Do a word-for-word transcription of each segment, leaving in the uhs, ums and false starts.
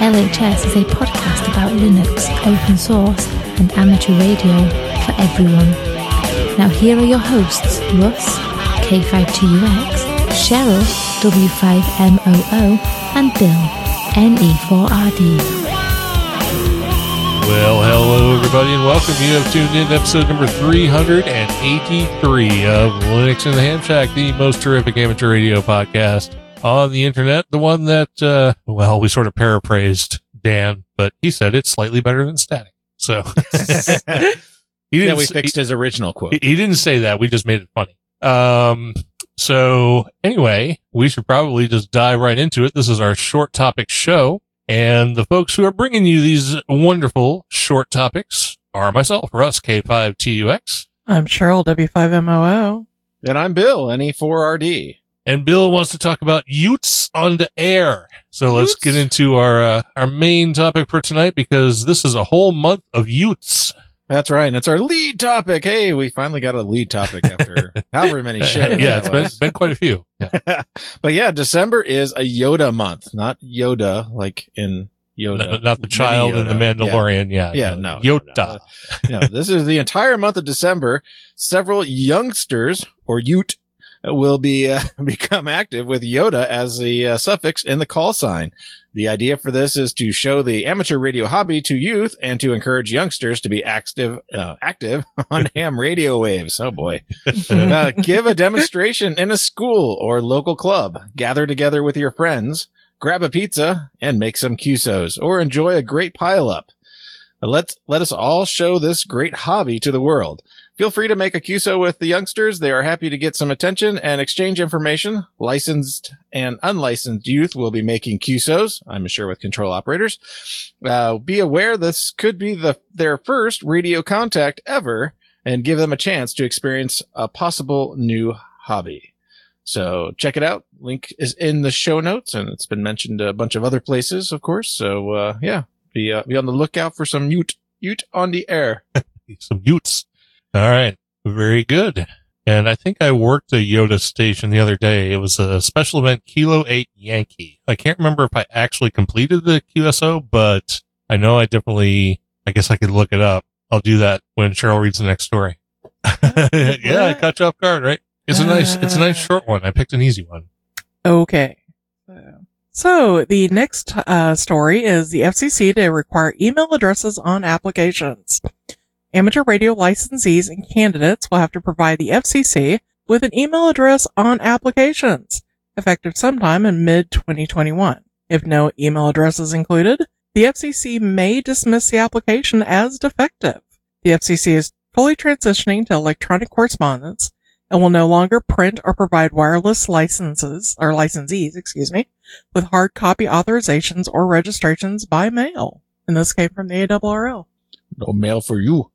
L H S is a podcast about Linux, open source, and amateur radio for everyone. Now here are your hosts, Russ, K five T U X, Cheryl, W five M O O, and Bill, N E four R D. Well, hello everybody and welcome. You have tuned in to episode number three hundred eighty-three of Linux in the Ham Shack, the most terrific amateur radio podcast on the internet, the one that, uh, well, we sort of paraphrased Dan, but he said it's slightly better than static. So he didn't. Yeah, we fixed he, his original quote. He didn't say that. We just made it funny. Um, so anyway, we should probably just dive right into it. This is our short topic show, and the folks who are bringing you these wonderful short topics are myself, Russ, K five T U X. I'm Cheryl, W five M O O. And I'm Bill, N E four R D. And Bill wants to talk about Utes on the air. So let's Utes? get into our uh, our main topic for tonight, because this is a whole month of Utes. That's right. And it's our lead topic. Hey, we finally got a lead topic after however many shows. Yeah, it's been, been quite a few. Yeah. But yeah, December is a YOTA month, not Yoda like in Yoda. No, not the child in the Mandalorian. Yeah. Yeah, yeah no. YOTA. No, no. No, this is the entire month of December. Several youngsters or Ute will be uh, become active with YOTA as the uh, suffix in the call sign. The idea for this is to show the amateur radio hobby to youth and to encourage youngsters to be active uh, active on ham radio waves. Oh boy. Uh, give a demonstration in a school or local club. Gather together with your friends, grab a pizza, and make some Q S Os or enjoy a great pile-up. Let's, let us all show this great hobby to the world. Feel free to make a Q S O with the youngsters. They are happy to get some attention and exchange information. Licensed and unlicensed youth will be making Q S Os, I'm sure with control operators. Uh, be aware this could be the their first radio contact ever, and give them a chance to experience a possible new hobby. So check it out. Link is in the show notes, and it's been mentioned a bunch of other places, of course. So uh, yeah, be uh, be on the lookout for some Ute Ute on the air. Some Utes. All right. Very good. And I think I worked a YOTA station the other day. It was a special event, Kilo eight Yankee. I can't remember if I actually completed the Q S O, but I know I definitely, I guess I could look it up. I'll do that when Cheryl reads the next story. Yeah, I caught you off guard, right? It's a nice, it's a nice short one. I picked an easy one. Okay. So the next uh, story is the F C C to require email addresses on applications. Amateur radio licensees and candidates will have to provide the F C C with an email address on applications, effective sometime in mid twenty twenty-one. If no email address is included, the F C C may dismiss the application as defective. The F C C is fully transitioning to electronic correspondence and will no longer print or provide wireless licenses, or licensees, excuse me, with hard copy authorizations or registrations by mail. And this came from the A R R L. No mail for you.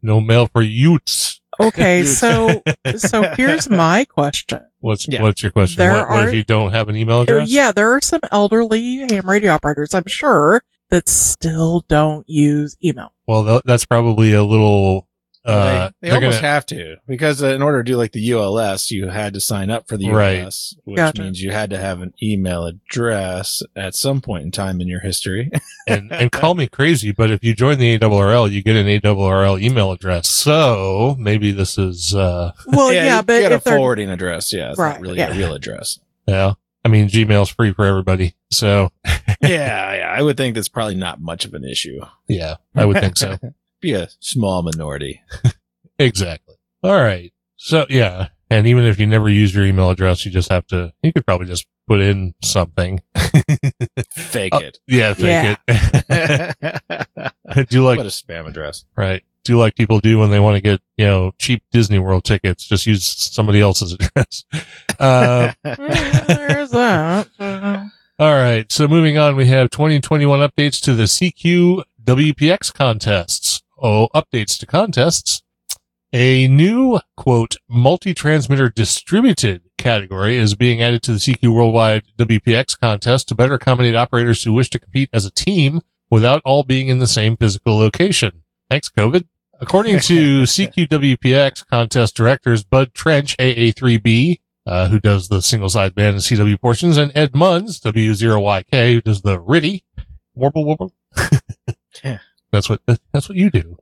No mail for Utes. Okay, so so here's my question. What's yeah. what's your question? There what, are, what if you don't have an email address? Yeah, there are some elderly ham radio operators, I'm sure, that still don't use email. Well, that's probably a little... Uh, they they almost gonna, have to, because in order to do like the U L S, you had to sign up for the U L S, right. which gotcha. means you had to have an email address at some point in time in your history. and, and call me crazy, but if you join the A R R L, you get an A R R L email address. So maybe this is, uh, well, yeah, yeah you, but you got a forwarding address. Yeah. It's right, not really yeah. a real address. Yeah. I mean, Gmail's free for everybody. So yeah, yeah, I would think that's probably not much of an issue. Yeah, I would think so. Be a small minority. Exactly. All right. So yeah, and even if you never use your email address, you just have to. You could probably just put in something. Fake it. Uh, yeah, fake yeah. it. Do like what a spam address, right? Do like people do when they want to get you know cheap Disney World tickets? Just use somebody else's address. Uh, There's that. All right. So moving on, we have twenty twenty-one updates to the C Q W P X contests. Oh, updates to contests. A new, quote, multi-transmitter distributed category is being added to the C Q Worldwide W P X contest to better accommodate operators who wish to compete as a team without all being in the same physical location. Thanks, COVID. According to C Q W P X contest directors Bud Trench, A A three B, uh, who does the single-side band and C W portions, and Ed Munns, W zero Y K, who does the R I D I, warble, warble. Yeah. That's what, that's what you do.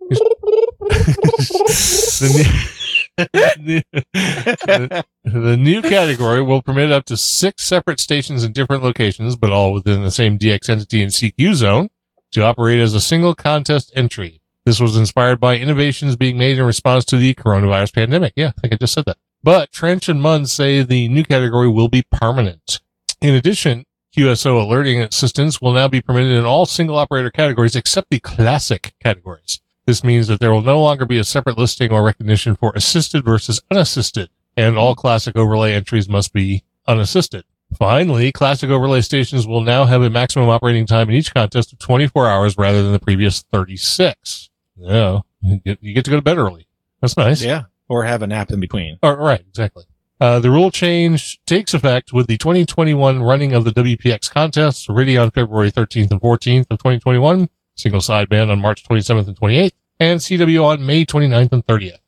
the, new, the, the new category will permit up to six separate stations in different locations, but all within the same D X entity and C Q zone, to operate as a single contest entry. This was inspired by innovations being made in response to the coronavirus pandemic. Yeah, I think I just said that. But Trench and Munn say the new category will be permanent. In addition, Q S O alerting assistance will now be permitted in all single operator categories except the classic categories. This means that there will no longer be a separate listing or recognition for assisted versus unassisted, and all classic overlay entries must be unassisted. Finally, classic overlay stations will now have a maximum operating time in each contest of twenty-four hours rather than the previous thirty-six. Yeah, you get, you get to go to bed early. That's nice. Yeah, or have a nap in between. All right, exactly. Uh, the rule change takes effect with the twenty twenty-one running of the W P X contests, already on February thirteenth and fourteenth of twenty twenty-one. Single sideband on March twenty-seventh and twenty-eighth, and C W on May twenty-ninth and thirtieth.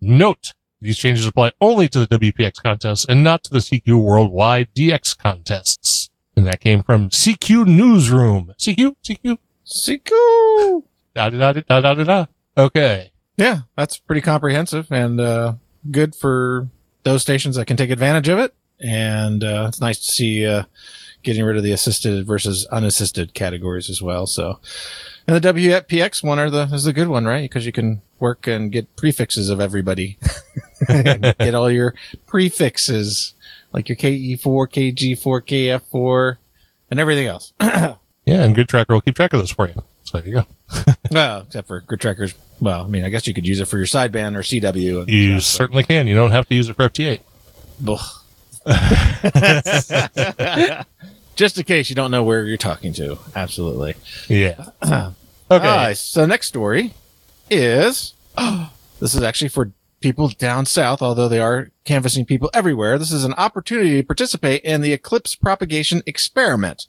Note, these changes apply only to the W P X contests and not to the C Q Worldwide D X contests. And that came from C Q Newsroom. C Q? C Q? C Q! Da-da-da-da-da-da-da. Okay. Yeah, that's pretty comprehensive and uh, good for those stations that can take advantage of it. And uh, it's nice to see... Uh, getting rid of the assisted versus unassisted categories as well. So, and the W P X one are the, is the good one, right? Because you can work and get prefixes of everybody. Get all your prefixes, like your K E four, K G four, K F four, and everything else. Yeah, and Good Tracker will keep track of those for you. So there you go. Well, except for Good Tracker's, well, I mean, I guess you could use it for your sideband or C W. And you certainly can. You don't have to use it for F T eight. Just in case you don't know where you're talking to. Absolutely. Yeah. Okay. Uh, so next story is, oh, this is actually for people down south, although they are canvassing people everywhere. This is an opportunity to participate in the eclipse propagation experiment.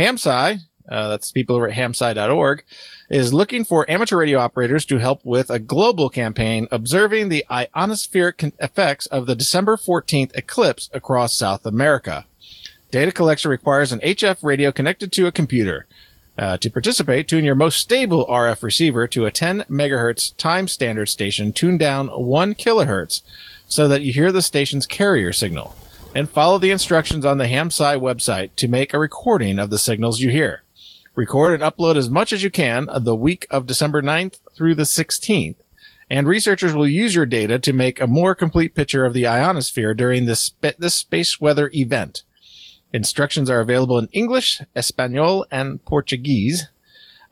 HamSCI, uh, that's people over at ham sci dot org, is looking for amateur radio operators to help with a global campaign observing the ionospheric effects of the December fourteenth eclipse across South America. Data collection requires an H F radio connected to a computer. Uh, to participate, tune your most stable R F receiver to a ten megahertz time standard station tuned down one kilohertz so that you hear the station's carrier signal, and follow the instructions on the HamSci website to make a recording of the signals you hear. Record and upload as much as you can the week of December ninth through the sixteenth, and researchers will use your data to make a more complete picture of the ionosphere during this, sp- this space weather event. Instructions are available in English, Espanol, and Portuguese.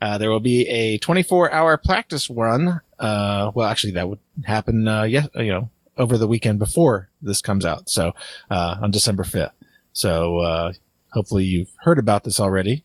Uh, there will be a twenty-four hour practice run. Uh, well, actually, that would happen, uh, yeah, you know, over the weekend before this comes out. So, uh, on December fifth. So, uh, hopefully you've heard about this already.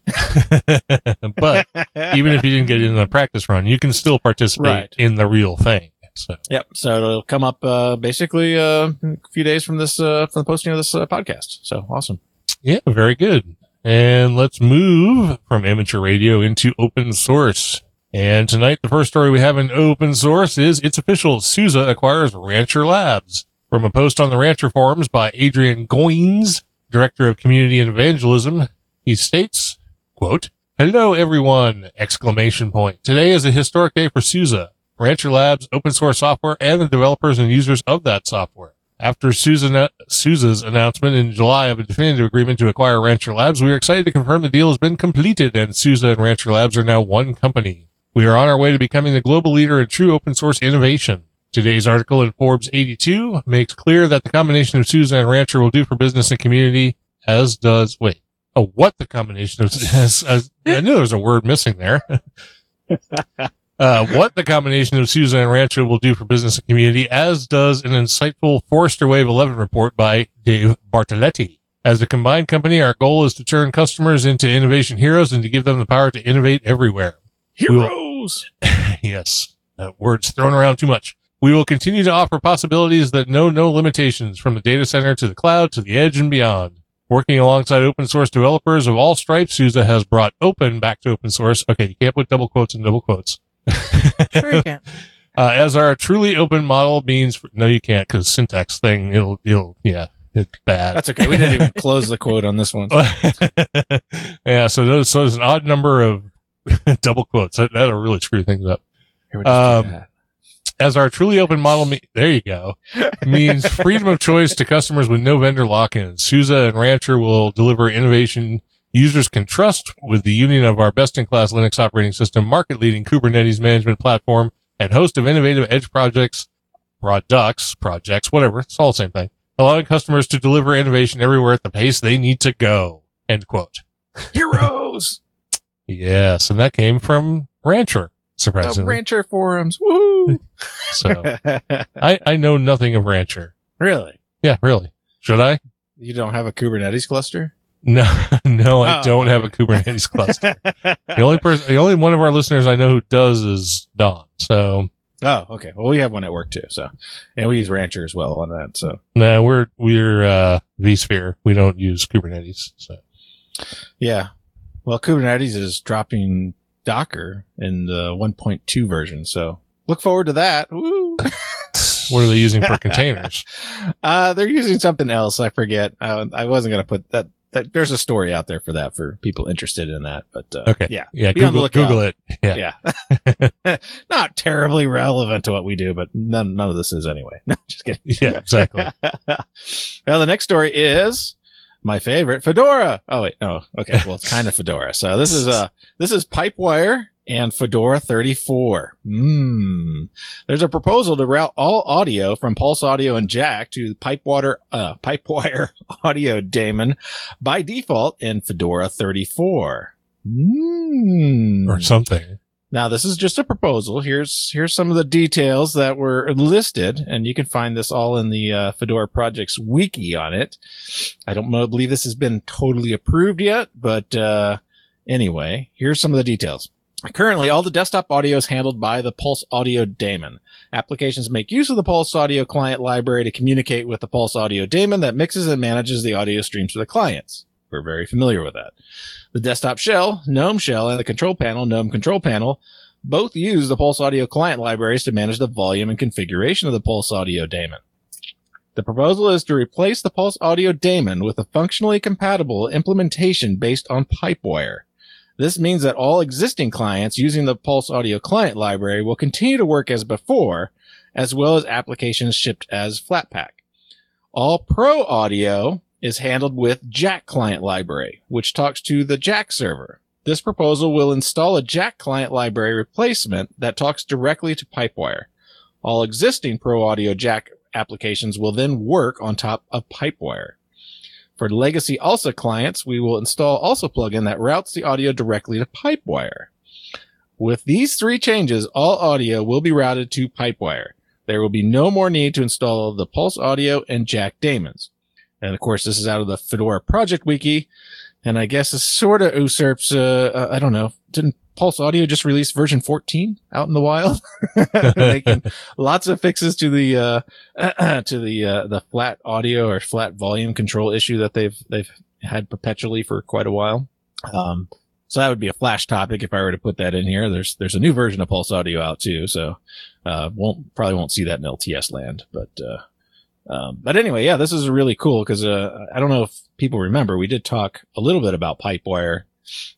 But even if you didn't get in the practice run, you can still participate right. in the real thing. So. Yep. So it'll come up, uh, basically, uh, a few days from this, uh, from the posting of this uh, podcast. So awesome. Yeah, very good. And let's move from amateur radio into open source. And tonight, the first story we have in open source is it's official. SUSE acquires Rancher Labs. From a post on the Rancher forums by Adrian Goines, Director of Community and Evangelism, he states, quote, "Hello, everyone! Exclamation point. Today is a historic day for SUSE, Rancher Labs, open source software, and the developers and users of that software. After SUSE's announcement in July of a definitive agreement to acquire Rancher Labs, we are excited to confirm the deal has been completed and SUSE and Rancher Labs are now one company. We are on our way to becoming the global leader in true open source innovation. Today's article in Forbes eighty-two makes clear that the combination of SUSE and Rancher will do for business and community, as does, wait, oh, what the combination of, I knew there was a word missing there. Uh, what the combination of SUSE and Rancher will do for business and community, as does an insightful Forrester Wave eleven report by Dave Bartoletti. As a combined company, our goal is to turn customers into innovation heroes and to give them the power to innovate everywhere. Heroes! Will, yes, that word's thrown around too much. We will continue to offer possibilities that know no limitations, from the data center to the cloud to the edge and beyond. Working alongside open source developers of all stripes, SUSE has brought open back to open source. Okay, you can't put double quotes in double quotes. Sure you can. Uh, as our truly open model means... For, no, you can't, because syntax thing, it'll... it'll yeah, it's bad. That's okay. We didn't even close the quote on this one. Yeah, so those, so there's an odd number of double quotes. That, that'll really screw things up. Um, as our truly open model... Me- there you go. Means freedom of choice to customers with no vendor lock-in. SUSE and Rancher will deliver innovation users can trust with the union of our best-in-class Linux operating system, market-leading Kubernetes management platform, and host of innovative edge projects, products, projects, whatever. It's all the same thing. Allowing customers to deliver innovation everywhere at the pace they need to go. End quote. Heroes! Yes, and that came from Rancher, surprisingly. Uh, Rancher forums, woo! So, I, I know nothing of Rancher. Really? Yeah, really. Should I? You don't have a Kubernetes cluster? No, no, I oh. don't have a Kubernetes cluster. The only person, the only one of our listeners I know who does is Don. So, oh, okay. Well, we have one at work too. So, and we use Rancher as well on that. So, no, we're we're uh, vSphere. We don't use Kubernetes. So, yeah. Well, Kubernetes is dropping Docker in the one point two version. So, look forward to that. Woo! What are they using for containers? Uh, they're using something else. I forget. I, I wasn't gonna put that. That, there's a story out there for that, for people interested in that. But uh, okay. yeah, yeah, Google, Google it. Yeah, yeah. Not terribly relevant to what we do, but none, none of this is anyway. No, just kidding. Yeah, exactly. Well, the next story is my favorite, Fedora. Oh wait, no, okay. Well, it's kind of Fedora. So this is uh this is PipeWire and Fedora thirty-four. Hmm. There's a proposal to route all audio from PulseAudio and Jack to PipeWire, uh, PipeWire audio daemon by default in Fedora thirty-four. Hmm. Or something. Now, this is just a proposal. Here's, here's some of the details that were listed, and you can find this all in the uh, Fedora Projects wiki on it. I don't know, believe this has been totally approved yet, but uh, anyway, here's some of the details. Currently, all the desktop audio is handled by the PulseAudio daemon. Applications make use of the PulseAudio client library to communicate with the PulseAudio daemon that mixes and manages the audio streams for the clients. We're very familiar with that. The desktop shell, GNOME shell, and the control panel, GNOME control panel, both use the PulseAudio client libraries to manage the volume and configuration of the PulseAudio daemon. The proposal is to replace the PulseAudio daemon with a functionally compatible implementation based on PipeWire. This means that all existing clients using the PulseAudio client library will continue to work as before, as well as applications shipped as Flatpak. All Pro Audio is handled with Jack client library, which talks to the Jack server. This proposal will install a Jack client library replacement that talks directly to PipeWire. All existing Pro Audio Jack applications will then work on top of PipeWire. For legacy ALSA clients, we will install ALSA plugin that routes the audio directly to PipeWire. With these three changes, all audio will be routed to PipeWire. There will be no more need to install the PulseAudio and Jack daemons. And of course, this is out of the Fedora Project Wiki, and I guess this sort of usurps, uh, uh, I don't know, didn't PulseAudio just release version fourteen out in the wild? Making lots of fixes to the, uh, uh to the, uh, the flat audio or flat volume control issue that they've, they've had perpetually for quite a while. Um, so that would be a flash topic if I were to put that in here. There's, there's a new version of PulseAudio out too. So, uh, won't, probably won't see that in L T S land, but, uh, Um, but anyway, yeah, this is really cool because uh, I don't know if people remember, we did talk a little bit about PipeWire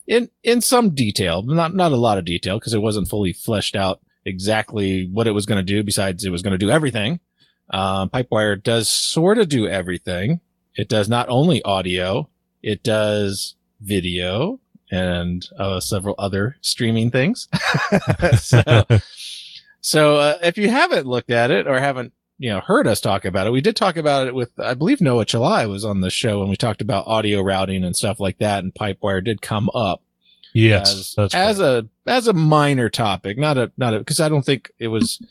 in in some detail, not not a lot of detail because it wasn't fully fleshed out exactly what it was going to do. Besides, it was going to do everything. Um, PipeWire does sort of do everything. It does not only audio, it does video and uh, several other streaming things. so, so uh, if you haven't looked at it or haven't, you know, heard us talk about it. We did talk about it with, I believe Noah Chalai was on the show and we talked about audio routing and stuff like that. And PipeWire did come up. Yes. As, as a, as a minor topic, not a, not a, cause I don't think it was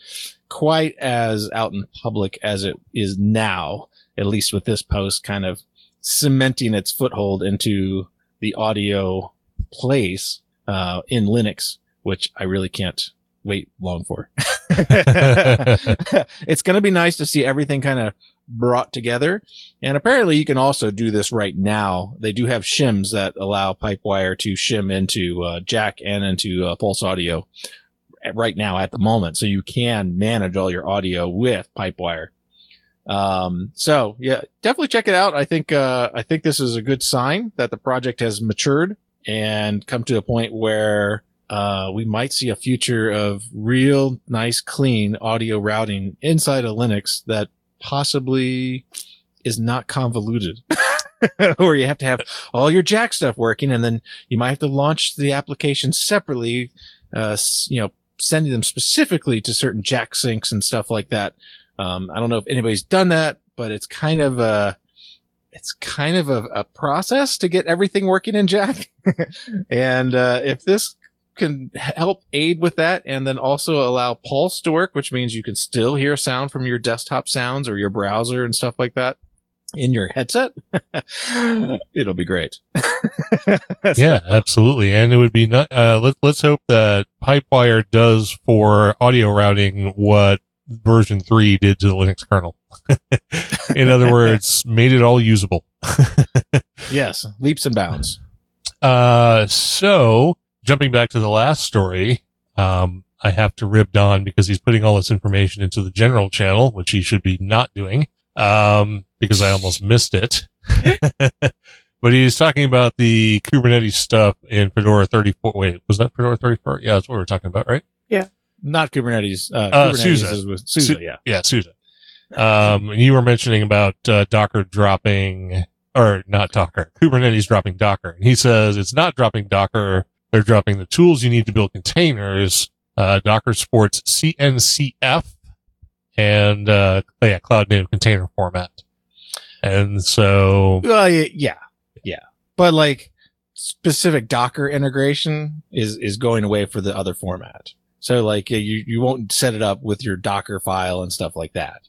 quite as out in public as it is now, at least with this post kind of cementing its foothold into the audio place uh, in Linux, which I really can't wait long for. It's going to be nice to see everything kind of brought together. And apparently you can also do this right now. They do have shims that allow PipeWire to shim into uh, Jack and into uh, PulseAudio right now at the moment. So you can manage all your audio with PipeWire. Um, so yeah, definitely check it out. I think, uh, I think this is a good sign that the project has matured and come to a point where, uh, we might see a future of real nice, clean audio routing inside of Linux that possibly is not convoluted, or you have to have all your Jack stuff working. And then you might have to launch the application separately, uh, you know, sending them specifically to certain Jack syncs and stuff like that. Um, I don't know if anybody's done that, but it's kind of a, it's kind of a, a process to get everything working in Jack. And, uh, if this can help aid with that and then also allow Pulse to work, which means you can still hear sound from your desktop sounds or your browser and stuff like that in your headset, it'll be great. Yeah, absolutely. And it would be, not, uh, let, let's hope that PipeWire does for audio routing what version three did to the Linux kernel. In other words, made it all usable. Yes, leaps and bounds. Uh, so jumping back to the last story, um, I have to rib Don because he's putting all this information into the general channel, which he should be not doing, um, because I almost missed it. But he's talking about the Kubernetes stuff in Fedora thirty-four. Wait, was that Fedora thirty-four? Yeah, that's what we were talking about, right? Yeah. Not Kubernetes. Uh, uh, Kubernetes SUSE. Is with SUSE, Su- yeah. Yeah, SUSE. Um, and you were mentioning about uh, Docker dropping, or not Docker, Kubernetes dropping Docker. And he says it's not dropping Docker. They're dropping the tools you need to build containers. Uh, Docker supports C N C F and uh, yeah, cloud native container format. And so. Uh, yeah. Yeah. But like specific Docker integration is, is going away for the other format. So like you, you won't set it up with your Docker file and stuff like that.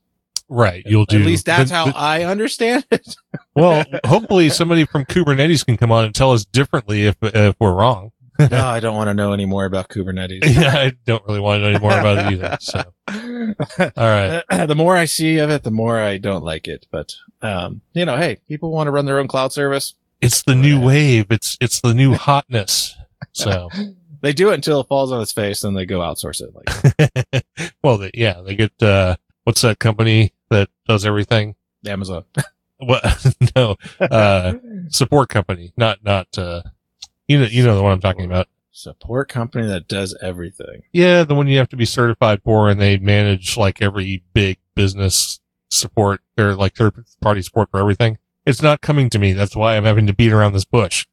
Right. You'll do. At least that's the, how the, I understand it. Well, hopefully somebody from Kubernetes can come on and tell us differently if, if we're wrong. No, I don't want to know any more about Kubernetes. Yeah, I don't really want to know any more about it either. So, all right. The more I see of it, the more I don't like it. But, um, you know, hey, people want to run their own cloud service. It's the new wave. It's, it's the new hotness. So. They do it until it falls on its face, then they go outsource it. Like, well, they, yeah, they get uh, what's that company that does everything? Amazon. Well, no, uh, support company, not not uh, you know you know the one I'm talking about. Support company that does everything. Yeah, the one you have to be certified for, and they manage like every big business support. They're like third party support for everything. It's not coming to me. That's why I'm having to beat around this bush.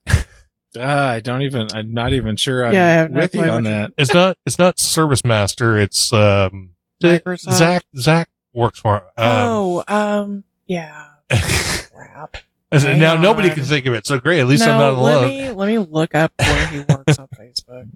Uh, I don't even, I'm not even sure I'm yeah, with you on that. It's not, it's not Service Master. It's, um, Microsoft. Zach, Zach works for, um, oh, um, yeah. Crap. Now on. Nobody can think of it. So great. At least no, I'm not alone. Let me, let me look up where he works on Facebook.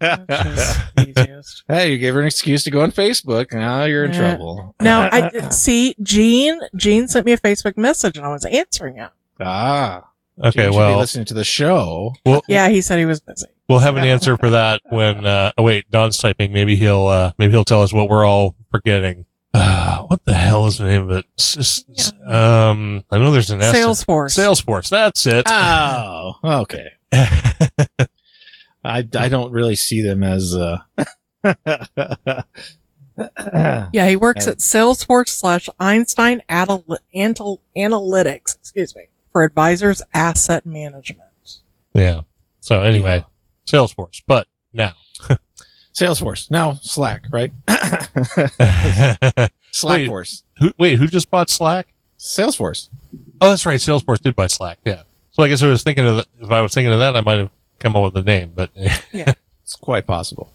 That's easiest. Hey, you gave her an excuse to go on Facebook. Now you're in uh, trouble. No, I see Gene, Gene sent me a Facebook message and I was answering it. Ah. Okay, James well, be listening to the show. Well, yeah, he said he was busy. We'll have an answer for that when. Uh, oh wait, Don's typing. Maybe he'll. Uh, maybe he'll tell us what we're all forgetting. Uh, what the hell is the name of it? Just, yeah. Um, I know there's an S. Salesforce. Salesforce. That's it. Oh, okay. I I don't really see them as. Uh... Yeah, he works at Salesforce slash Einstein Adal- Antal- Analytics. Excuse me. For advisors, asset management. Yeah. So anyway, yeah. Salesforce, but now. Salesforce, now Slack, right? Slackforce. Wait who, wait, who just bought Slack? Salesforce. Oh, that's right. Salesforce did buy Slack. Yeah. So I guess I was thinking of the, if I was thinking of that, I might have come up with the name, but yeah, it's quite possible.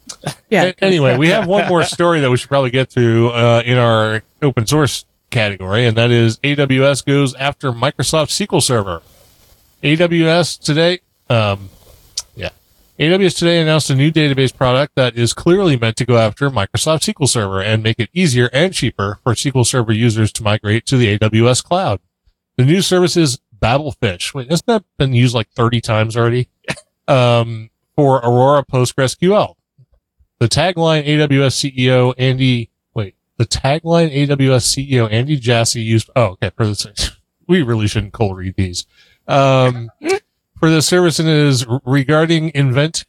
Yeah. Anyway, we have one more story that we should probably get through uh, in our open source category, and that is A W S goes after Microsoft S Q L Server. A W S today, um, yeah, A W S today announced a new database product that is clearly meant to go after Microsoft S Q L Server and make it easier and cheaper for S Q L Server users to migrate to the A W S cloud. The new service is Babelfish. Wait, hasn't that been used like thirty times already? um, for Aurora PostgreSQL. The tagline A W S C E O Andy, wait, the tagline A W S C E O Andy Jassy used, oh, okay, for this, we really shouldn't cold read these. Um, for the service and is regarding invent,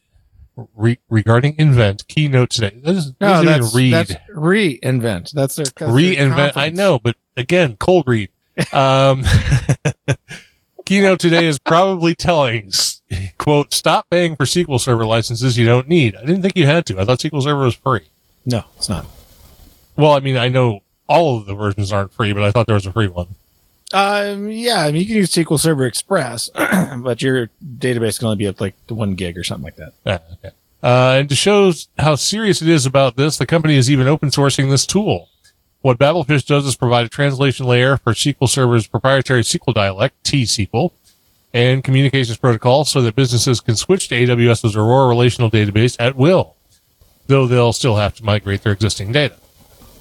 re, regarding invent keynote today. This is, no, that's, read. that's reinvent. That's their reinvent. I know, but again, cold read. Um, keynote today is probably telling, quote, stop paying for S Q L Server licenses you don't need. I didn't think you had to. I thought S Q L Server was free. No, it's not. Well, I mean, I know all of the versions aren't free, but I thought there was a free one. Um, yeah, I mean, you can use S Q L Server Express, but your database can only be up like to one gig or something like that. Ah, okay. Uh, and to show how serious it is about this, the company is even open sourcing this tool. What Babelfish does is provide a translation layer for S Q L Server's proprietary S Q L dialect, T S Q L, and communications protocol so that businesses can switch to AWS's Aurora relational database at will, though they'll still have to migrate their existing data.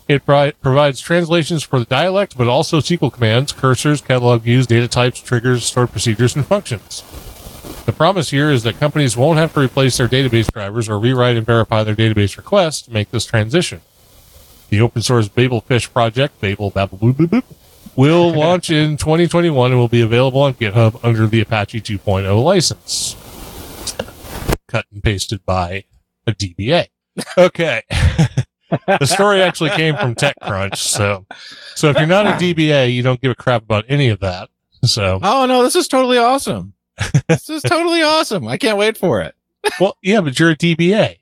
It pro- provides translations for the dialect, but also S Q L commands, cursors, catalog views, data types, triggers, stored procedures, and functions. The promise here is that companies won't have to replace their database drivers or rewrite and verify their database requests to make this transition. The open source Babelfish project, Babel, Babel, boop, boop, boop, will launch in twenty twenty-one and will be available on GitHub under the Apache two point oh license. Cut and pasted by a D B A. Okay. The story actually came from TechCrunch. So, so if you're not a D B A, you don't give a crap about any of that. So. Oh, no, this is totally awesome. This is totally awesome. I can't wait for it. Well, yeah, but you're a D B A.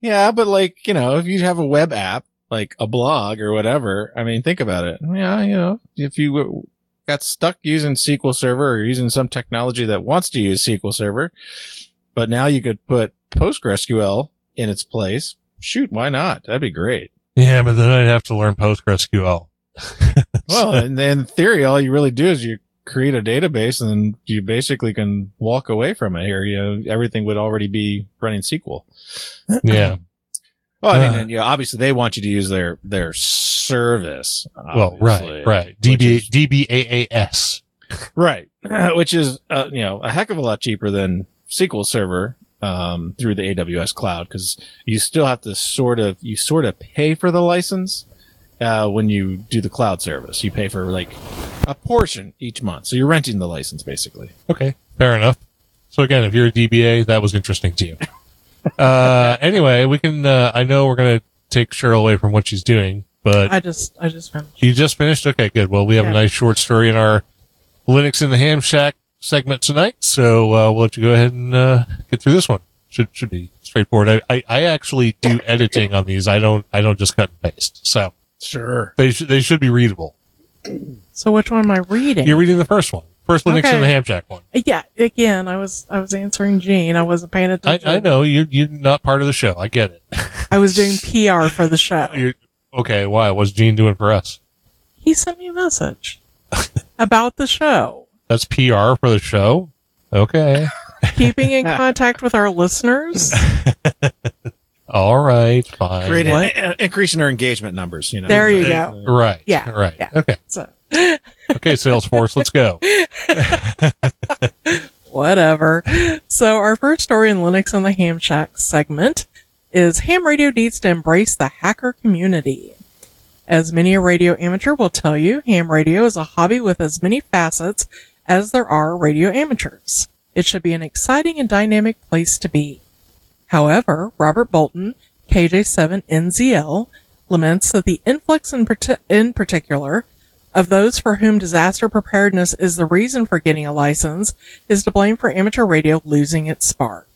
Yeah, but like, you know, if you have a web app, like a blog or whatever. I mean, think about it. Yeah, you know, if you got stuck using S Q L Server or using some technology that wants to use S Q L Server, but now you could put PostgreSQL in its place. Shoot, why not? That'd be great. Yeah, but then I'd have to learn PostgreSQL. Well, and in theory, all you really do is you create a database and then you basically can walk away from it here. You know, everything would already be running S Q L. Yeah. Well, I mean, and, you know, obviously they want you to use their, their service. Well, right, right. D B A A S. Right. Uh, which is, uh, you know, a heck of a lot cheaper than S Q L Server, um, through the A W S cloud. Cause you still have to sort of, you sort of pay for the license, uh, when you do the cloud service. You pay for like a portion each month. So you're renting the license basically. Okay. Fair enough. So again, if you're a D B A, that was interesting to you. Uh, anyway, we can, uh, I know we're going to take Cheryl away from what she's doing, but I just, I just finished. You just finished? Okay, good. Well, we have yeah. a nice short story in our Linux in the Ham Shack segment tonight. So, uh, we'll let you go ahead and, uh, get through this one. Should, should be straightforward. I, I, I actually do editing on these. I don't, I don't just cut and paste. So sure. They should, they should be readable. So which one am I reading? You're reading the first one. First Linux okay. in the Ham Shack one. Yeah, again, I was I was answering Gene. I wasn't paying attention. I, I know you're you're not part of the show. I get it. I was doing P R for the show. You're, okay, why? What's Gene doing for us? He sent me a message about the show. That's P R for the show. Okay. Keeping in contact with our listeners. All right, fine. Great, uh, increasing our engagement numbers. You know. There you uh, go. Right. Yeah. Right. Yeah. Okay. So. Okay, Salesforce, let's go. Whatever. So our first story in Linux in the Ham Shack segment is ham radio needs to embrace the hacker community. As many a radio amateur will tell you, ham radio is a hobby with as many facets as there are radio amateurs. It should be an exciting and dynamic place to be. However, Robert Bolton, K J seven N Z L, laments that the influx in, part- in particular of those for whom disaster preparedness is the reason for getting a license is to blame for amateur radio losing its spark.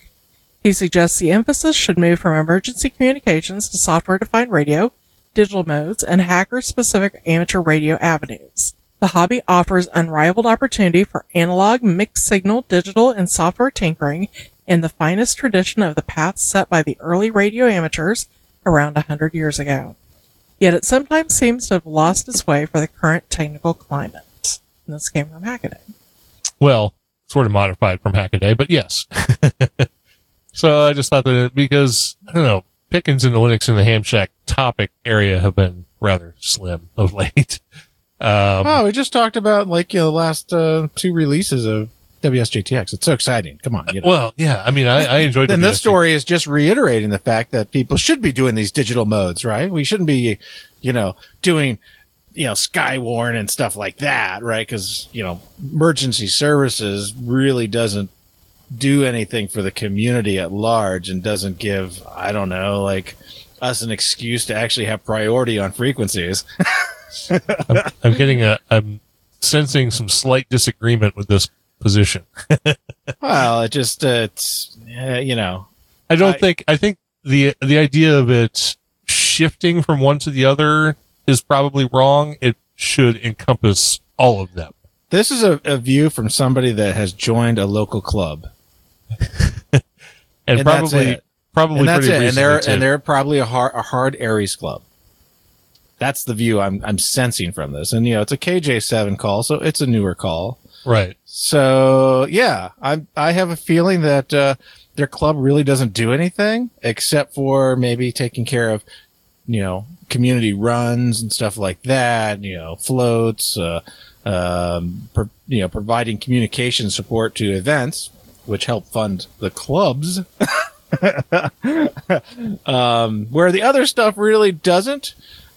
He suggests the emphasis should move from emergency communications to software-defined radio, digital modes, and hacker-specific amateur radio avenues. The hobby offers unrivaled opportunity for analog, mixed-signal, digital, and software tinkering in the finest tradition of the path set by the early radio amateurs around one hundred years ago. Yet it sometimes seems to have lost its way for the current technical climate. And this came from Hackaday. Well, sort of modified from Hackaday, but yes. So I just thought that because, I don't know, pickings in the Linux in the Ham Shack topic area have been rather slim of late. Um, oh, we just talked about like you know, the last uh, two releases of W S J T X. It's so exciting. Come on. You know. Well, yeah. I mean, I, I enjoyed it. And this story is just reiterating the fact that people should be doing these digital modes, right? We shouldn't be, you know, doing, you know, Skywarn and stuff like that, right? Because, you know, emergency services really doesn't do anything for the community at large and doesn't give, I don't know, like us an excuse to actually have priority on frequencies. I'm, I'm getting a, I'm sensing some slight disagreement with this position. Well, it just, uh, it's, uh, you know, I don't I, think, I think the, the idea of it shifting from one to the other is probably wrong. It should encompass all of them. This is a, a view from somebody that has joined a local club. and, and probably, probably, and that's pretty it. And they're, too. and they're probably a hard, a hard Aries club. That's the view I'm I'm sensing from this. And, you know, it's a K J seven call, so it's a newer call. Right. So, yeah, I I have a feeling that uh, their club really doesn't do anything except for maybe taking care of, you know, community runs and stuff like that, you know, floats, uh, um, pro- you know, providing communication support to events, which help fund the clubs, um, where the other stuff really doesn't.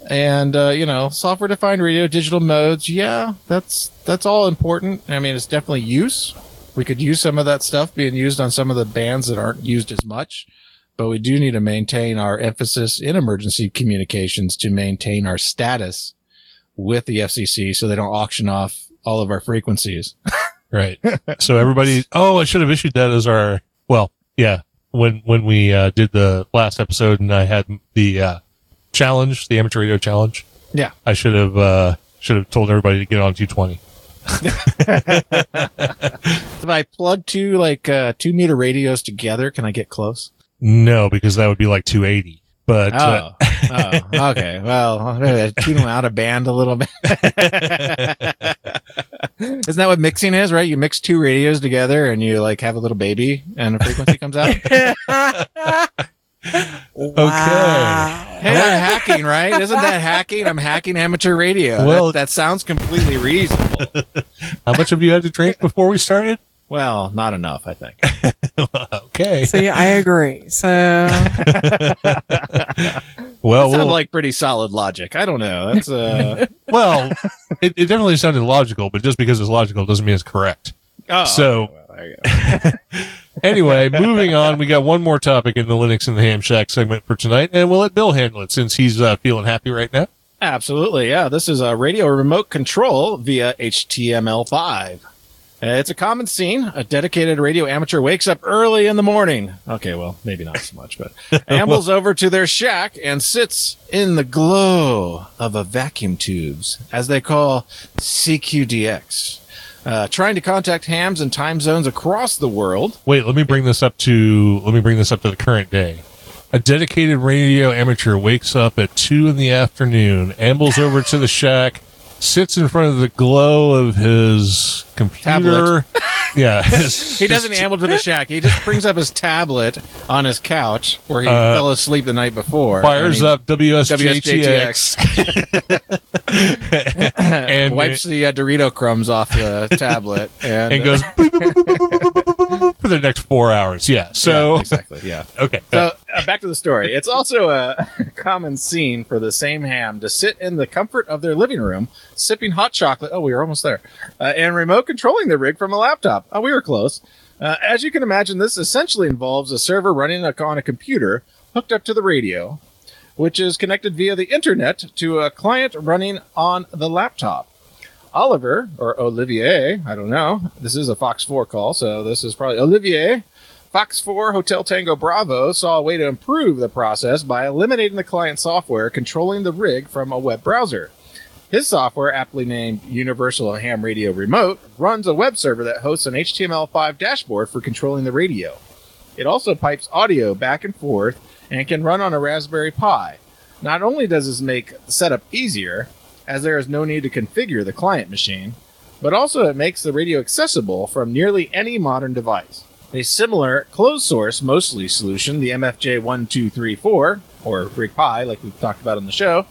And, uh, you know, software-defined radio, digital modes, yeah, that's that's all important. I mean, it's definitely use. We could use some of that stuff being used on some of the bands that aren't used as much. But we do need to maintain our emphasis in emergency communications to maintain our status with the F C C so they don't auction off all of our frequencies. Right. So everybody, oh, I should have issued that as our, well, yeah, when when we uh, did the last episode and I had the... Uh, challenge, the amateur radio challenge. Yeah. I should have uh, should have told everybody to get on two twenty. If I plug two like uh, two meter radios together, can I get close? No, because that would be like two eighty. But oh, uh, oh okay. Well, maybe tune them out of band a little bit. Isn't that what mixing is, right? You mix two radios together and you like have a little baby and a frequency comes out. Wow. Okay. Hey, I'm hacking, right? Isn't that hacking? I'm hacking amateur radio. Well, that, that sounds completely reasonable. How much have you had to drink before we started? Well, not enough, I think. Okay. See, I agree. So, well, well, like pretty solid logic. I don't know. That's uh. Well, it, it definitely sounded logical, but just because it's logical doesn't mean it's correct. Oh. So. Anyway, moving on, we got one more topic in the Linux in the Ham Shack segment for tonight, and we'll let Bill handle it since he's uh, feeling happy right now. Absolutely, yeah. This is a radio remote control via H T M L five. Uh, it's a common scene. A dedicated radio amateur wakes up early in the morning. Okay, well, maybe not so much, but ambles well, over to their shack and sits in the glow of a vacuum tubes, as they call C Q D X. Uh, trying to contact hams and time zones across the world. Wait, let me bring this up to let me bring this up to the current day. A dedicated radio amateur wakes up at two in the afternoon, ambles over to the shack, sits in front of the glow of his computer. Tablet. Yeah, his, he doesn't his, amble to the shack. He just brings up his tablet on his couch where he uh, fell asleep the night before. Fires up W S J T X, and wipes the uh, Dorito crumbs off the tablet, and, and goes boop, boop, boop, boop, boop, boop, boop, for the next four hours. Yeah. So yeah, exactly. Yeah. Okay. So uh, back to the story. It's also a common scene for the same ham to sit in the comfort of their living room, sipping hot chocolate. Oh, we were almost there. Uh, and remote controlling the rig from a laptop. Oh, we were close. Uh, as you can imagine, this essentially involves a server running on a computer hooked up to the radio, which is connected via the internet to a client running on the laptop. Oliver, or Olivier, I don't know. This is a Fox four call, so this is probably Olivier. Fox four Hotel Tango Bravo saw a way to improve the process by eliminating the client software controlling the rig from a web browser. His software, aptly named Universal Ham Radio Remote, runs a web server that hosts an H T M L five dashboard for controlling the radio. It also pipes audio back and forth and can run on a Raspberry Pi. Not only does this make the setup easier, as there is no need to configure the client machine, but also it makes the radio accessible from nearly any modern device. A similar closed-source, mostly solution, the M F J one two three four, or RigPi, like we've talked about on the show,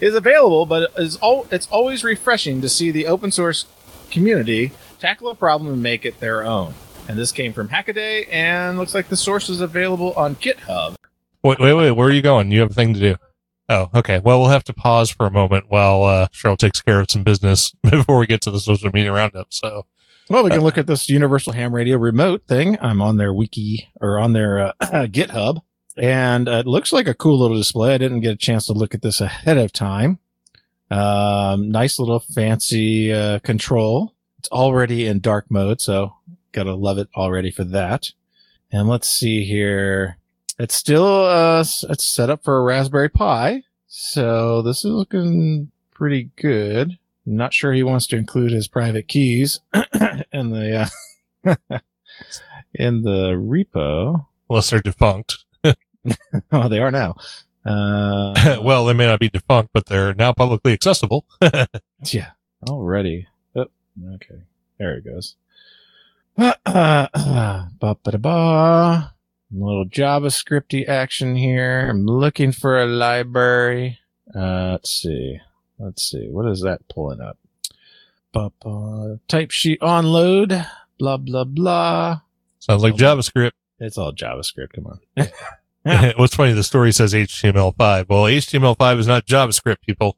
is available, but is all, it's always refreshing to see the open source community tackle a problem and make it their own. And this came from Hackaday, and looks like the source is available on GitHub. Wait, wait, wait, where are you going? You have a thing to do. Oh, okay. Well, we'll have to pause for a moment while uh, Cheryl takes care of some business before we get to the social media roundup. So, well, we can uh, look at this Universal Ham Radio remote thing. I'm on their wiki or on their uh, GitHub, and uh, it looks like a cool little display. I didn't get a chance to look at this ahead of time. Um, nice little fancy uh, control. It's already in dark mode, so gotta love it already for that. And let's see here. It's still uh, it's set up for a Raspberry Pi, so this is looking pretty good. I'm not sure he wants to include his private keys in the uh, in the repo, unless they're defunct. Oh, they are now. Uh, well, they may not be defunct, but they're now publicly accessible. Yeah, already. Oh, okay, there it goes. Uh, uh, uh, ba-ba-da-ba. A little JavaScript-y action here. I'm looking for a library. Uh, let's see. Let's see. What is that pulling up? Ba-ba. Type sheet onload. Blah, blah, blah. Sounds like JavaScript. It's all JavaScript. Come on. Yeah. What's funny, the story says H T M L five. Well, H T M L five is not JavaScript, people.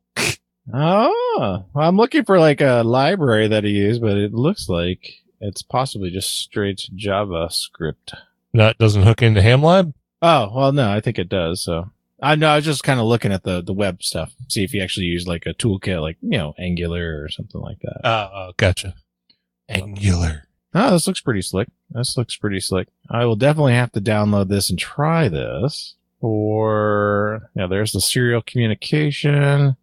Oh. Well, I'm looking for like a library that he used, but it looks like it's possibly just straight JavaScript. That doesn't hook into HamLab? Oh, well, no, I think it does. So I know I was just kind of looking at the, the web stuff, see if you actually use like a toolkit, like, you know, Angular or something like that. Oh, oh gotcha. Angular. Oh, this looks pretty slick. This looks pretty slick. I will definitely have to download this and try this. Or, yeah, there's the serial communication,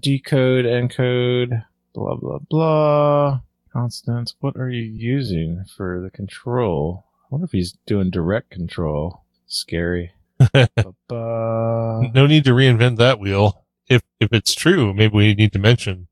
decode, encode, blah, blah, blah. Constants, what are you using for the control? I wonder if he's doing direct control. Scary. No need to reinvent that wheel. If if it's true, maybe we need to mention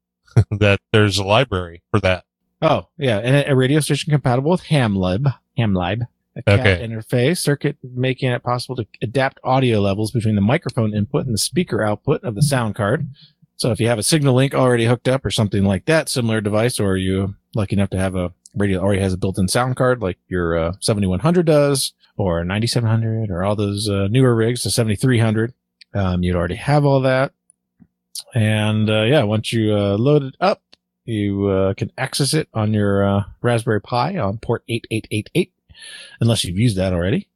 that there's a library for that. Oh, yeah. And a radio station compatible with HamLib. HamLib. A cat okay. interface circuit, making it possible to adapt audio levels between the microphone input and the speaker output of the sound card. So if you have a signal link already hooked up or something like that, similar device, or you're lucky enough to have a radio already has a built-in sound card like your uh, seventy-one hundred does, or ninety-seven hundred, or all those uh, newer rigs, the seventy-three hundred. Um, you'd already have all that. And uh, yeah, once you uh, load it up, you uh, can access it on your uh, Raspberry Pi on port eight eight eight eight, unless you've used that already.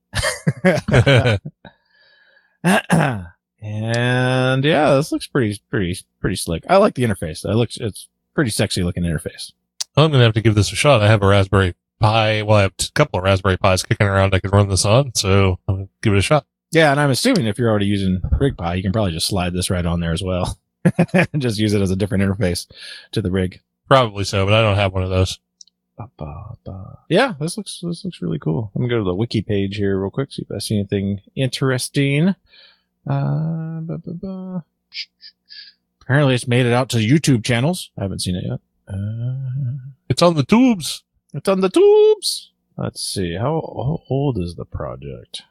And yeah, this looks pretty, pretty, pretty slick. I like the interface. It looks, it's pretty sexy looking interface. I'm going to have to give this a shot. I have a Raspberry Pi. Well, I have a couple of Raspberry Pis kicking around I could run this on, so I'm going to give it a shot. Yeah, and I'm assuming if you're already using Rig Pi, you can probably just slide this right on there as well. Just use it as a different interface to the rig. Probably so, but I don't have one of those. Ba, ba, ba. Yeah, this looks this looks really cool. I'm going to go to the wiki page here real quick, see if I see anything interesting. Uh, ba, ba, ba. Apparently it's made it out to YouTube channels. I haven't seen it yet. Uh, it's on the tubes. It's on the tubes. Let's see. How, how old is the project?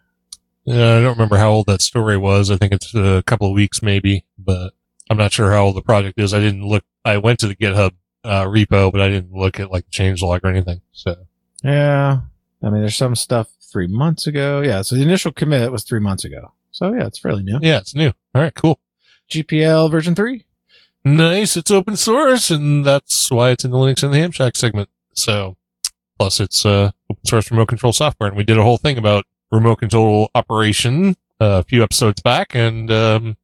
Yeah, I don't remember how old that story was. I think it's a couple of weeks maybe, but I'm not sure how old the project is. I didn't look. I went to the GitHub uh, repo, but I didn't look at like the changelog or anything. So yeah, I mean, there's some stuff three months ago. Yeah. So the initial commit was three months ago. So yeah, it's fairly new. Yeah, it's new. All right, cool. G P L version three. Nice. It's open source, and that's why it's in the Linux in the Ham Shack segment. So, plus it's uh, open source remote control software, and we did a whole thing about remote control operation uh, a few episodes back, and um,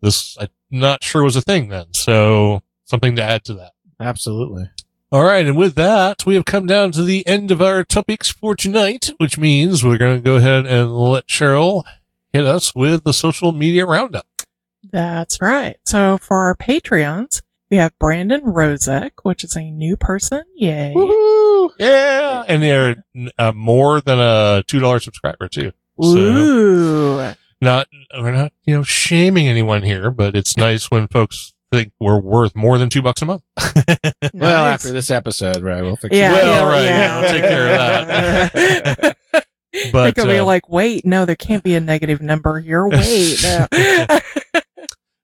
this I'm not sure was a thing then. So, something to add to that. Absolutely. All right, and with that, we have come down to the end of our topics for tonight, which means we're going to go ahead and let Cheryl hit us with the social media roundup. That's right. So for our Patreons, we have Brandon Rozek, which is a new person. Yay. Woohoo! Yeah. And they're uh, more than a two dollars subscriber too. So ooh. Not, we're not, you know, shaming anyone here, but it's nice when folks think we're worth more than two bucks a month. Nice. Well, after this episode, right? We'll fix yeah, it. Well, right. Yeah. I'll take care of that. But they could be uh, like, wait, no, there can't be a negative number here. Wait. No.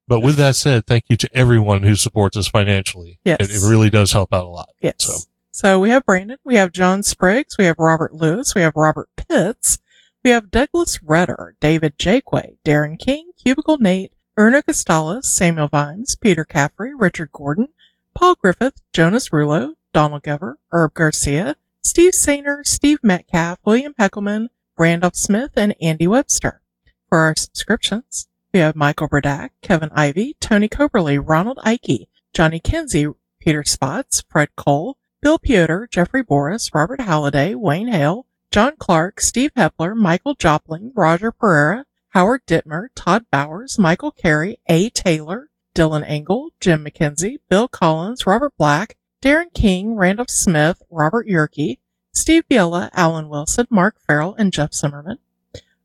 But with that said, thank you to everyone who supports us financially. Yes. It, it really does help out a lot. Yes. So. so we have Brandon, we have John Spriggs, we have Robert Lewis, we have Robert Pitts, we have Douglas Redder, David Jakeway, Darren King, Cubicle Nate, Erna Costalis, Samuel Vimes, Peter Caffrey, Richard Gordon, Paul Griffith, Jonas Rulo, Donald Gover, Herb Garcia, Steve Sainer, Steve Metcalf, William Heckelman, Randolph Smith, and Andy Webster. For our subscriptions, we have Michael Bradak, Kevin Ivey, Tony Coberly, Ronald Icke, Johnny Kinsey, Peter Spots, Fred Cole, Bill Piotr, Jeffrey Boris, Robert Halliday, Wayne Hale, John Clark, Steve Hepler, Michael Jopling, Roger Pereira, Howard Dittmer, Todd Bowers, Michael Carey, A. Taylor, Dylan Engel, Jim McKenzie, Bill Collins, Robert Black, Darren King, Randolph Smith, Robert Yerke, Steve Biela, Alan Wilson, Mark Farrell, and Jeff Zimmerman.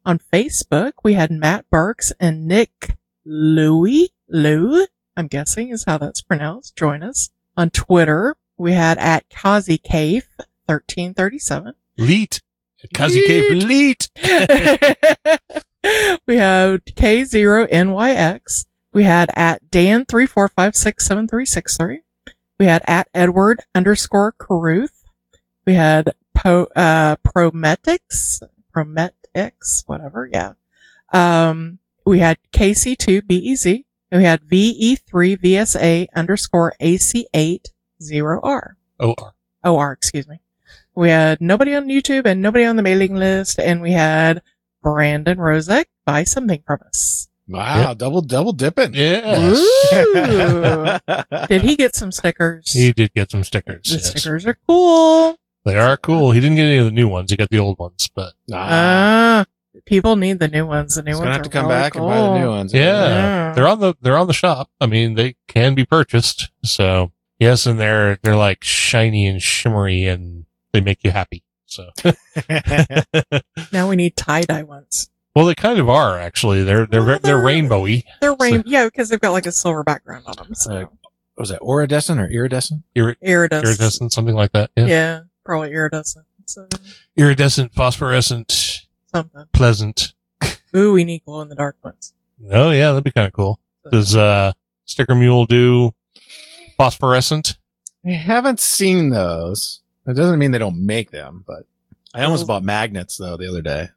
On Facebook, we had Matt Burks and Nick Louie, Lou, I'm guessing is how that's pronounced, join us. On Twitter, we had at Kazi Cave thirteen thirty-seven. Leet. Kazi Cave Leet. We have K zero N Y X. We had at Dan three four five six seven three six three. We had at Edward underscore Caruth. We had po, uh, Prometix, Prometix, whatever, yeah. Um, we had K C two B E Z. And we had V E three V S A underscore A C eight zero R. O R. O R, excuse me. We had nobody on YouTube and nobody on the mailing list. And we had Brandon Rozek, buy something from us. Wow, yep. double double dipping. Yeah. Did he get some stickers? He did get some stickers. The yes. stickers are cool. They are cool. He didn't get any of the new ones. He got the old ones, but nah. Uh, people need the new ones. The new He's ones gonna have to come really back cool. and buy the new ones. Yeah. yeah. They're on the they're on the shop. I mean, they can be purchased. So, yes, and they're they're like shiny and shimmery and they make you happy. So now we need tie-dye ones. Well, they kind of are actually. They're they're well, they're, they're rainbowy. They're rain, so. yeah, because they've got like a silver background on them. So. Uh, what was that iridescent or iridescent? Iri- iridescent, iridescent, something like that. Yeah, yeah probably iridescent. So. Iridescent, phosphorescent, something pleasant. Ooh, we need glow in the dark ones. Oh yeah, that'd be kind of cool. So. Does uh, Sticker Mule do phosphorescent? I haven't seen those. That doesn't mean they don't make them, but I almost oh. bought magnets though the other day.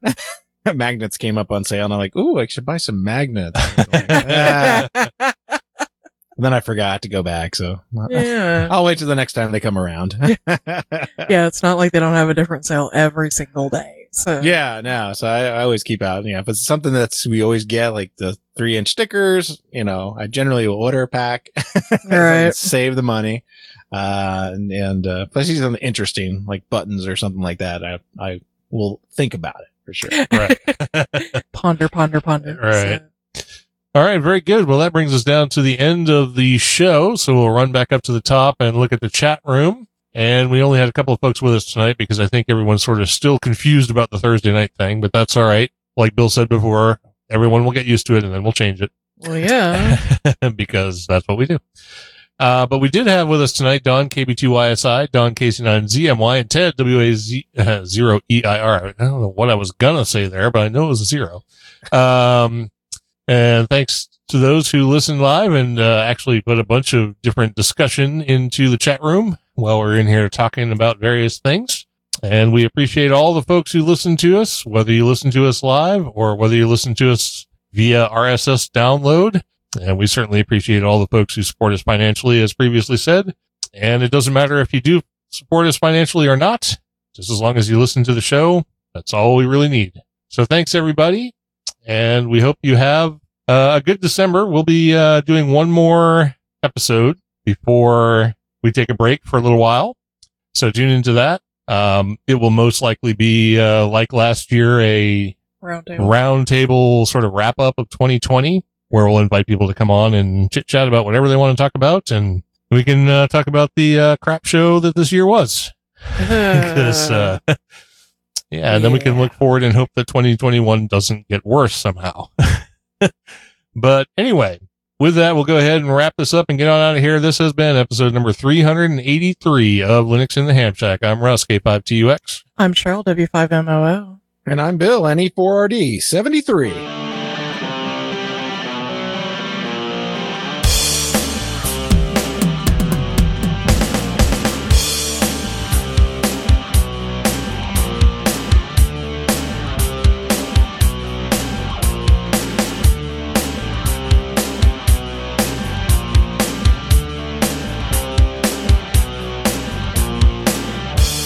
Magnets came up on sale, and I'm like, "Ooh, I should buy some magnets." Like, ah. And then I forgot to go back, so yeah. I'll wait till the next time they come around. Yeah, it's not like they don't have a different sale every single day. So yeah, no, so I, I always keep out. Yeah, you know, if it's something that's we always get, like the three inch stickers, you know, I generally will order a pack, right? Save the money, uh, and, and uh, plus these are interesting, like buttons or something like that. I I will think about it. For sure. Right. ponder, ponder, ponder. Right. So. All right. Very good. Well, that brings us down to the end of the show. So we'll run back up to the top and look at the chat room. And we only had a couple of folks with us tonight because I think everyone's sort of still confused about the Thursday night thing, but that's all right. Like Bill said before, everyone will get used to it and then we'll change it. Well, yeah. Because that's what we do. Uh, but we did have with us tonight Don K B two Y S I, Don K C nine Z M Y, and Ted W A zero E I R. I don't know what I was gonna say there, but I know it was a zero. Um, and thanks to those who listened live and uh, actually put a bunch of different discussion into the chat room while we're in here talking about various things. And we appreciate all the folks who listen to us, whether you listen to us live or whether you listen to us via R S S download. And we certainly appreciate all the folks who support us financially, as previously said. And it doesn't matter if you do support us financially or not, just as long as you listen to the show, that's all we really need. So thanks, everybody. And we hope you have uh, a good December. We'll be uh, doing one more episode before we take a break for a little while. So tune into that. Um, it will most likely be, uh, like last year, a roundtable round table sort of wrap up of twenty twenty. Where we'll invite people to come on and chit chat about whatever they want to talk about. And we can uh, talk about the uh, crap show that this year was. Because, uh, yeah, yeah, and then we can look forward and hope that twenty twenty-one doesn't get worse somehow. But anyway, with that, we'll go ahead and wrap this up and get on out of here. This has been episode number three eighty-three of Linux in the Ham Shack. I'm Russ, K five T U X. I'm Cheryl, W five M O O. And I'm Bill, N E four R D seventy-three.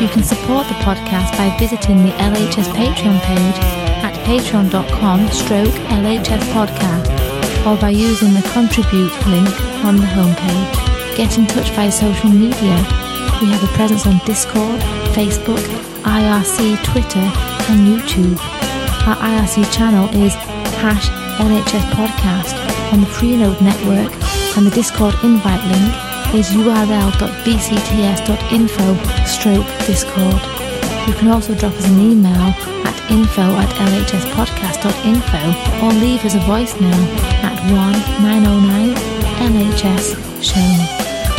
You can support the podcast by visiting the L H S Patreon page at patreon dot com stroke L H S podcast or by using the contribute link on the homepage. Get in touch via social media. We have a presence on Discord, Facebook, I R C, Twitter and YouTube. Our I R C channel is hash L H S podcast on the Freenode network, and the Discord invite link is url dot b c t s dot info stroke discord. You can also drop us an email at info at l h s podcast dot info or leave us a voicemail at one nine zero nine L H S show.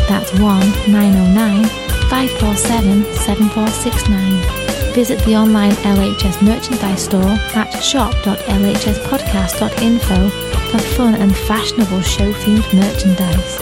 That's one nine zero nine five four seven seven four six nine. Visit the online L H S merchandise store at shop dot l h s podcast dot info for fun and fashionable show-themed merchandise.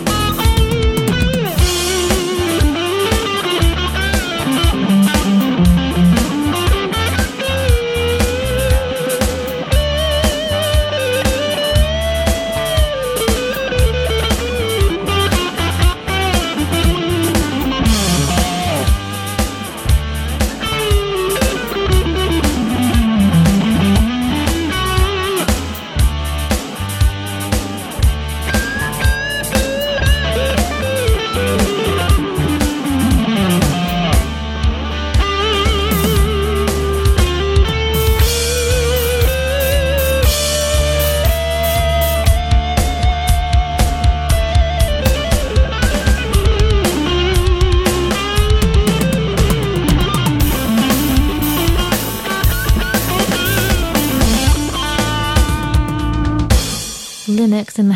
Linux in the